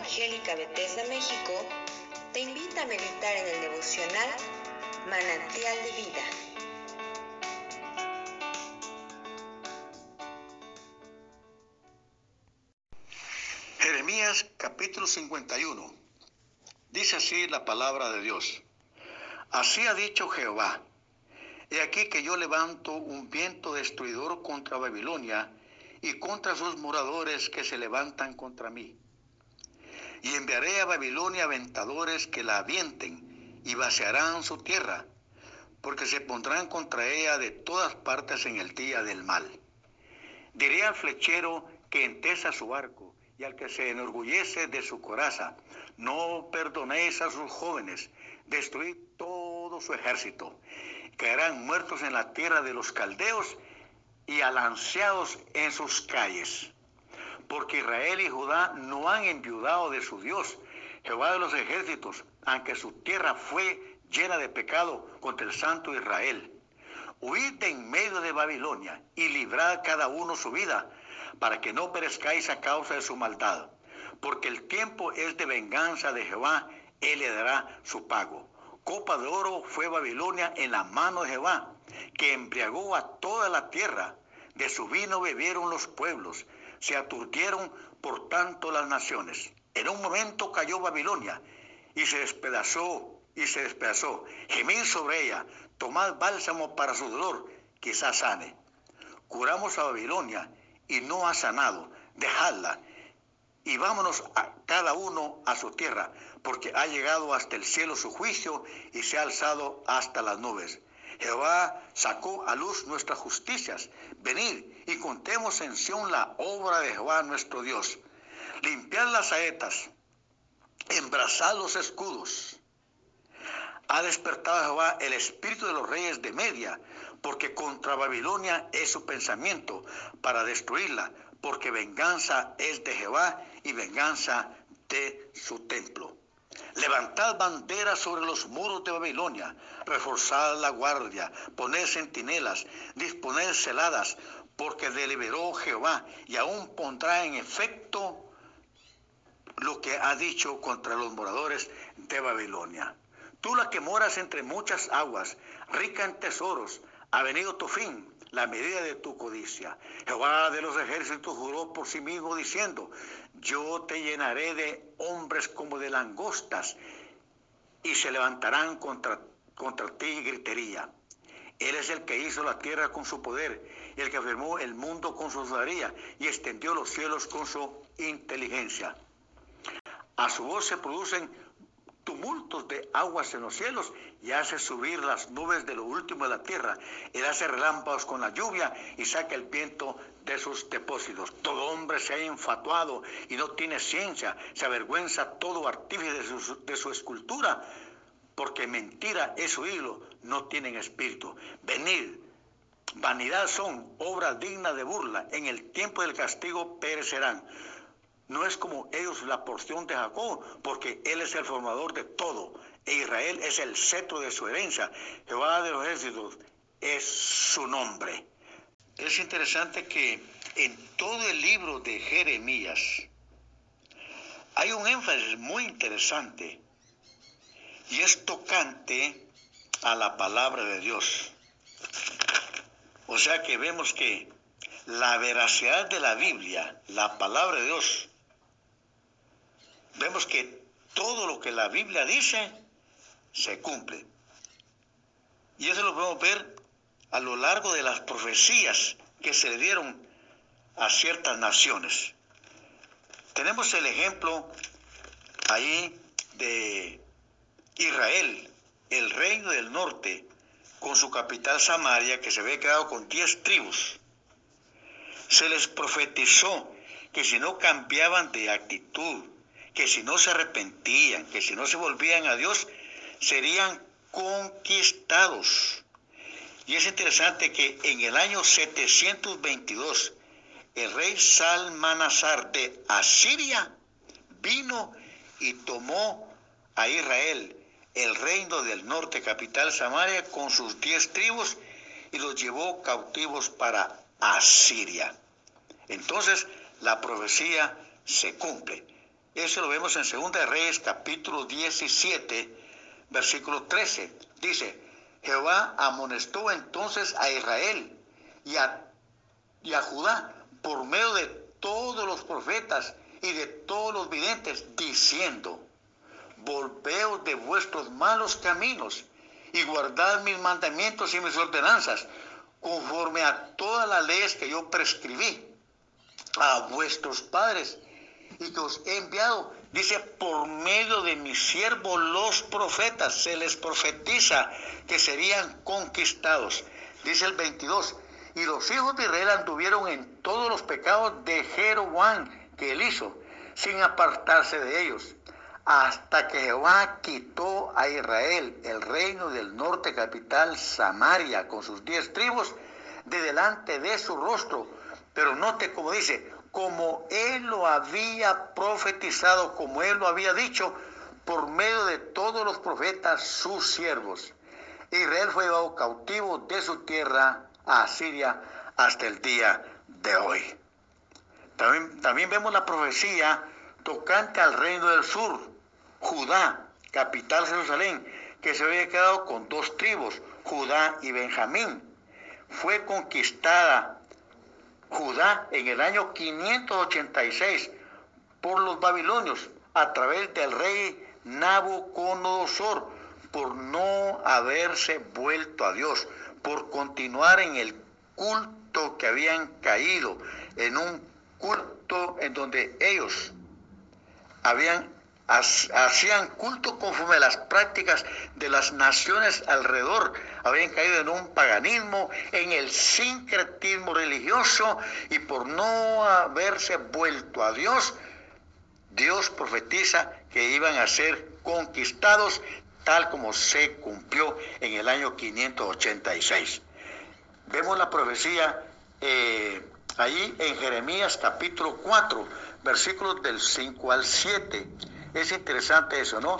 Evangélica Bethesda México te invita a meditar en el devocional Manantial de Vida. Jeremías capítulo 51. Dice así la palabra de Dios. Así ha dicho Jehová: He aquí que yo levanto un viento destruidor contra Babilonia y contra sus moradores que se levantan contra mí. Y enviaré a Babilonia aventadores que la avienten y vaciarán su tierra, porque se pondrán contra ella de todas partes en el día del mal. Diré al flechero que entesa su arco y al que se enorgullece de su coraza: No perdonéis a sus jóvenes, destruid todo su ejército. Caerán muertos en la tierra de los caldeos y alanceados en sus calles. Porque Israel y Judá no han enviudado de su Dios, Jehová de los ejércitos, aunque su tierra fue llena de pecado contra el santo Israel. Huid de en medio de Babilonia y librad cada uno su vida, para que no perezcáis a causa de su maldad. Porque el tiempo es de venganza de Jehová, él le dará su pago. Copa de oro fue Babilonia en la mano de Jehová, que embriagó a toda la tierra. De su vino bebieron los pueblos, se aturdieron por tanto las naciones. En un momento cayó Babilonia, y se despedazó. Gemid sobre ella, tomad bálsamo para su dolor, quizás sane. Curamos a Babilonia, y no ha sanado, dejadla, y vámonos a cada uno a su tierra, porque ha llegado hasta el cielo su juicio, y se ha alzado hasta las nubes. Jehová sacó a luz nuestras justicias. Venid y contemos en Sión la obra de Jehová nuestro Dios. Limpiad las saetas, embrazad los escudos. Ha despertado Jehová el espíritu de los reyes de Media, porque contra Babilonia es su pensamiento, para destruirla, porque venganza es de Jehová y venganza de su templo. Levantad banderas sobre los muros de Babilonia, reforzad la guardia, poned centinelas, disponed celadas, porque deliberó Jehová, y aún pondrá en efecto lo que ha dicho contra los moradores de Babilonia. Tú, la que moras entre muchas aguas, rica en tesoros, ha venido tu fin, la medida de tu codicia. Jehová de los ejércitos juró por sí mismo diciendo: Yo te llenaré de hombres como de langostas, y se levantarán contra ti y gritería. Él es el que hizo la tierra con su poder, y el que afirmó el mundo con su sabiduría, y extendió los cielos con su inteligencia. A su voz se producen tumultos de aguas en los cielos, y hace subir las nubes de lo último de la tierra. Él hace relámpagos con la lluvia y saca el viento de sus depósitos. Todo hombre se ha infatuado y no tiene ciencia, se avergüenza todo artífice de su escultura, porque mentira es su hilo, no tienen espíritu. Venid, vanidad son, obras dignas de burla, en el tiempo del castigo perecerán. No es como ellos la porción de Jacob, porque él es el formador de todo, e Israel es el cetro de su herencia. Jehová de los ejércitos es su nombre. Es interesante que en todo el libro de Jeremías hay un énfasis muy interesante, y es tocante a la palabra de Dios. O sea que vemos que la veracidad de la Biblia, la palabra de Dios, vemos que todo lo que la Biblia dice se cumple. Y eso lo podemos ver a lo largo de las profecías que se le dieron a ciertas naciones. Tenemos el ejemplo ahí de Israel, el reino del norte, con su capital Samaria, que se había quedado con 10 tribus. Se les profetizó que si no cambiaban de actitud, que si no se arrepentían, que si no se volvían a Dios, serían conquistados. Y es interesante que en el año 722, el rey Salmanasar de Asiria vino y tomó a Israel, el reino del norte, capital Samaria, con sus 10 tribus, y los llevó cautivos para Asiria. Entonces, la profecía se cumple. Eso lo vemos en 2 Reyes capítulo 17, versículo 13. Dice, Jehová amonestó entonces a Israel y a Judá por medio de todos los profetas y de todos los videntes, diciendo, volveos de vuestros malos caminos y guardad mis mandamientos y mis ordenanzas, conforme a todas las leyes que yo prescribí a vuestros padres y que os he enviado. Dice, por medio de mis siervos los profetas, se les profetiza que serían conquistados. Dice el 22, y los hijos de Israel anduvieron en todos los pecados de Jeroboam, que él hizo, sin apartarse de ellos, hasta que Jehová quitó a Israel, el reino del norte capital Samaria, con sus 10 tribus, de delante de su rostro. Pero note como dice, como él lo había profetizado, como él lo había dicho, por medio de todos los profetas, sus siervos. Israel fue llevado cautivo de su tierra a Asiria hasta el día de hoy. También vemos la profecía tocante al reino del sur, Judá, capital Jerusalén, que se había quedado con 2 tribus, Judá y Benjamín. Fue conquistada Judá en el año 586 por los babilonios a través del rey Nabucodonosor, por no haberse vuelto a Dios, por continuar en el culto que habían caído, en un culto en donde ellos hacían culto conforme a las prácticas de las naciones alrededor, habían caído en un paganismo, en el sincretismo religioso, y por no haberse vuelto a Dios, Dios profetiza que iban a ser conquistados, tal como se cumplió en el año 586. Vemos la profecía ahí en Jeremías capítulo 4, versículos del 5 al 7. Es interesante eso, ¿no?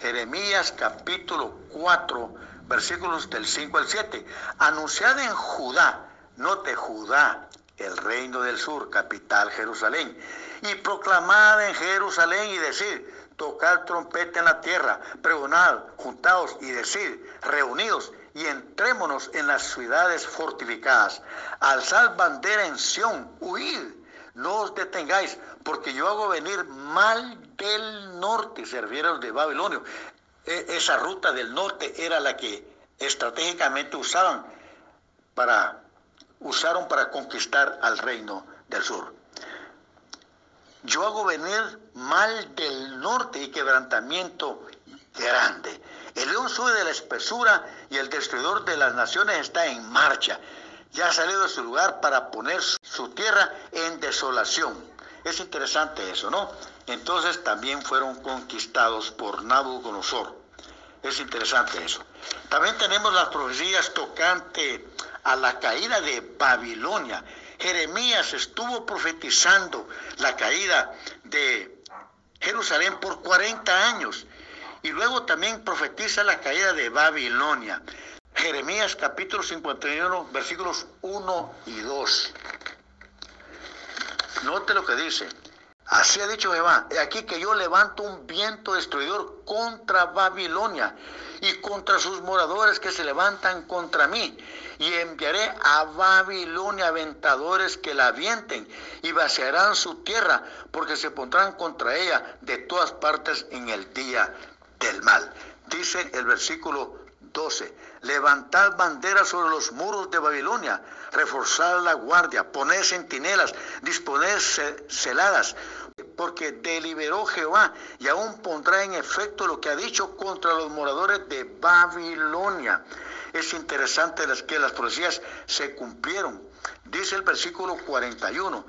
Jeremías capítulo 4, versículos del 5 al 7. Anunciad en Judá, note Judá, el reino del sur, capital Jerusalén, y proclamad en Jerusalén y decir, tocad trompeta en la tierra, pregonad, juntaos y decir, reunidos y entrémonos en las ciudades fortificadas, alzad bandera en Sión, huid, no os detengáis, porque yo hago venir mal del norte, servieros de Babilonia. Esa ruta del norte era la que estratégicamente usaron para conquistar al reino del sur. Yo hago venir mal del norte y quebrantamiento grande. El león sube de la espesura y el destruidor de las naciones está en marcha. Ya ha salido de su lugar para poner su tierra en desolación. Es interesante eso, ¿no? Entonces también fueron conquistados por Nabucodonosor. Es interesante eso. También tenemos las profecías tocante a la caída de Babilonia. Jeremías estuvo profetizando la caída de Jerusalén por 40 años y luego también profetiza la caída de Babilonia. Jeremías capítulo 51, versículos 1 y 2. Note lo que dice. Así ha dicho Jehová, he aquí que yo levanto un viento destruidor contra Babilonia y contra sus moradores que se levantan contra mí, y enviaré a Babilonia aventadores que la avienten y vaciarán su tierra, porque se pondrán contra ella de todas partes en el día del mal. Dice el versículo 12, levantad banderas sobre los muros de Babilonia, reforzad la guardia, poned centinelas, disponed celadas, porque deliberó Jehová y aún pondrá en efecto lo que ha dicho contra los moradores de Babilonia. Es interesante que las profecías se cumplieron. Dice el versículo 41,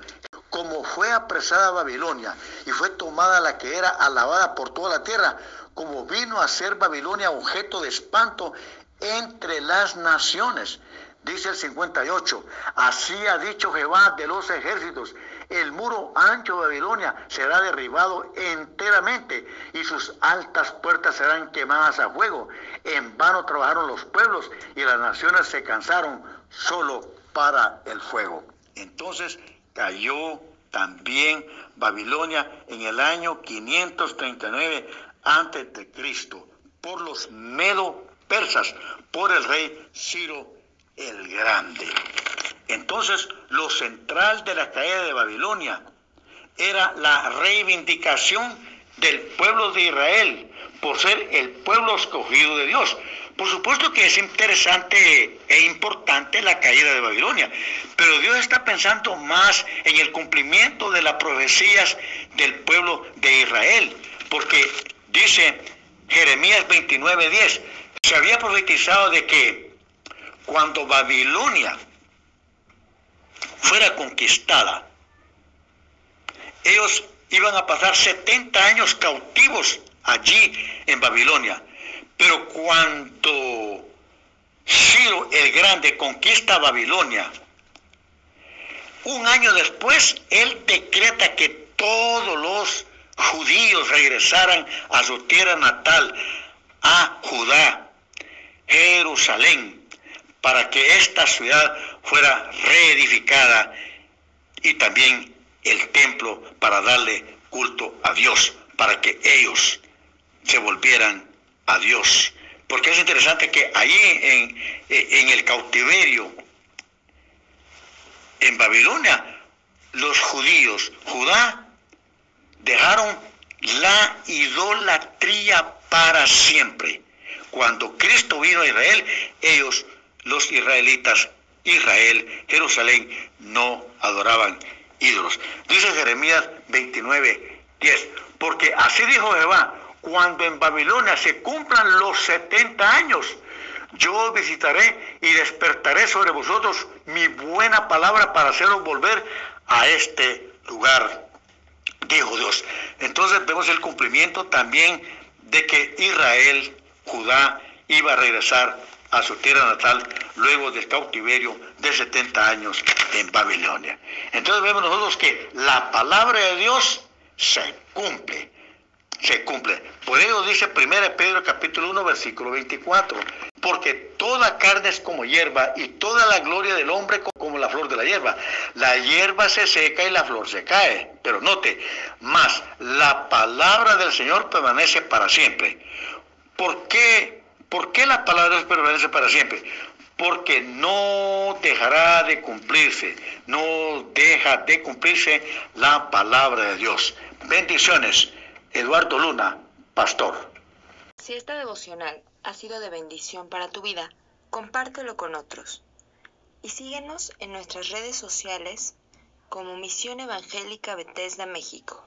como fue apresada Babilonia y fue tomada la que era alabada por toda la tierra, como vino a ser Babilonia objeto de espanto entre las naciones. Dice el 58, así ha dicho Jehová de los ejércitos, el muro ancho de Babilonia será derribado enteramente y sus altas puertas serán quemadas a fuego. En vano trabajaron los pueblos y las naciones se cansaron solo para el fuego. Entonces cayó también Babilonia en el año 539 a.C. por los Medo-Persas, por el rey Ciro el Grande. Entonces, lo central de la caída de Babilonia era la reivindicación del pueblo de Israel por ser el pueblo escogido de Dios. Por supuesto que es interesante e importante la caída de Babilonia, pero Dios está pensando más en el cumplimiento de las profecías del pueblo de Israel, porque dice Jeremías 29:10, se había profetizado de que cuando Babilonia fuera conquistada, ellos iban a pasar 70 años cautivos allí en Babilonia. Pero cuando Ciro el Grande conquista Babilonia, un año después, él decreta que todos los judíos regresaran a su tierra natal, a Judá, Jerusalén, para que esta ciudad fuera reedificada y también el templo para darle culto a Dios, para que ellos se volvieran a Dios. Porque es interesante que allí en el cautiverio en Babilonia, los judíos, Judá, dejaron la idolatría para siempre. Cuando Cristo vino a Israel, ellos, los israelitas, Israel, Jerusalén, no adoraban ídolos. Dice Jeremías 29:10, porque así dijo Jehová: cuando en Babilonia se cumplan los 70 años, yo visitaré y despertaré sobre vosotros mi buena palabra para haceros volver a este lugar, dijo Dios. Entonces vemos el cumplimiento también de que Israel, Judá, iba a regresar a su tierra natal luego del cautiverio de 70 años en Babilonia. Entonces vemos nosotros que la palabra de Dios se cumple. Se cumple. Por ello dice 1 Pedro capítulo 1 versículo 24, porque toda carne es como hierba y toda la gloria del hombre como la flor de la hierba. La hierba se seca y la flor se cae, pero note, mas la palabra del Señor permanece para siempre. ¿Por qué la palabra permanece para siempre? Porque no dejará de cumplirse, no deja de cumplirse la palabra de Dios. Bendiciones. Eduardo Luna, pastor. Si esta devocional ha sido de bendición para tu vida, compártelo con otros. Y síguenos en nuestras redes sociales como Misión Evangélica Bethesda México.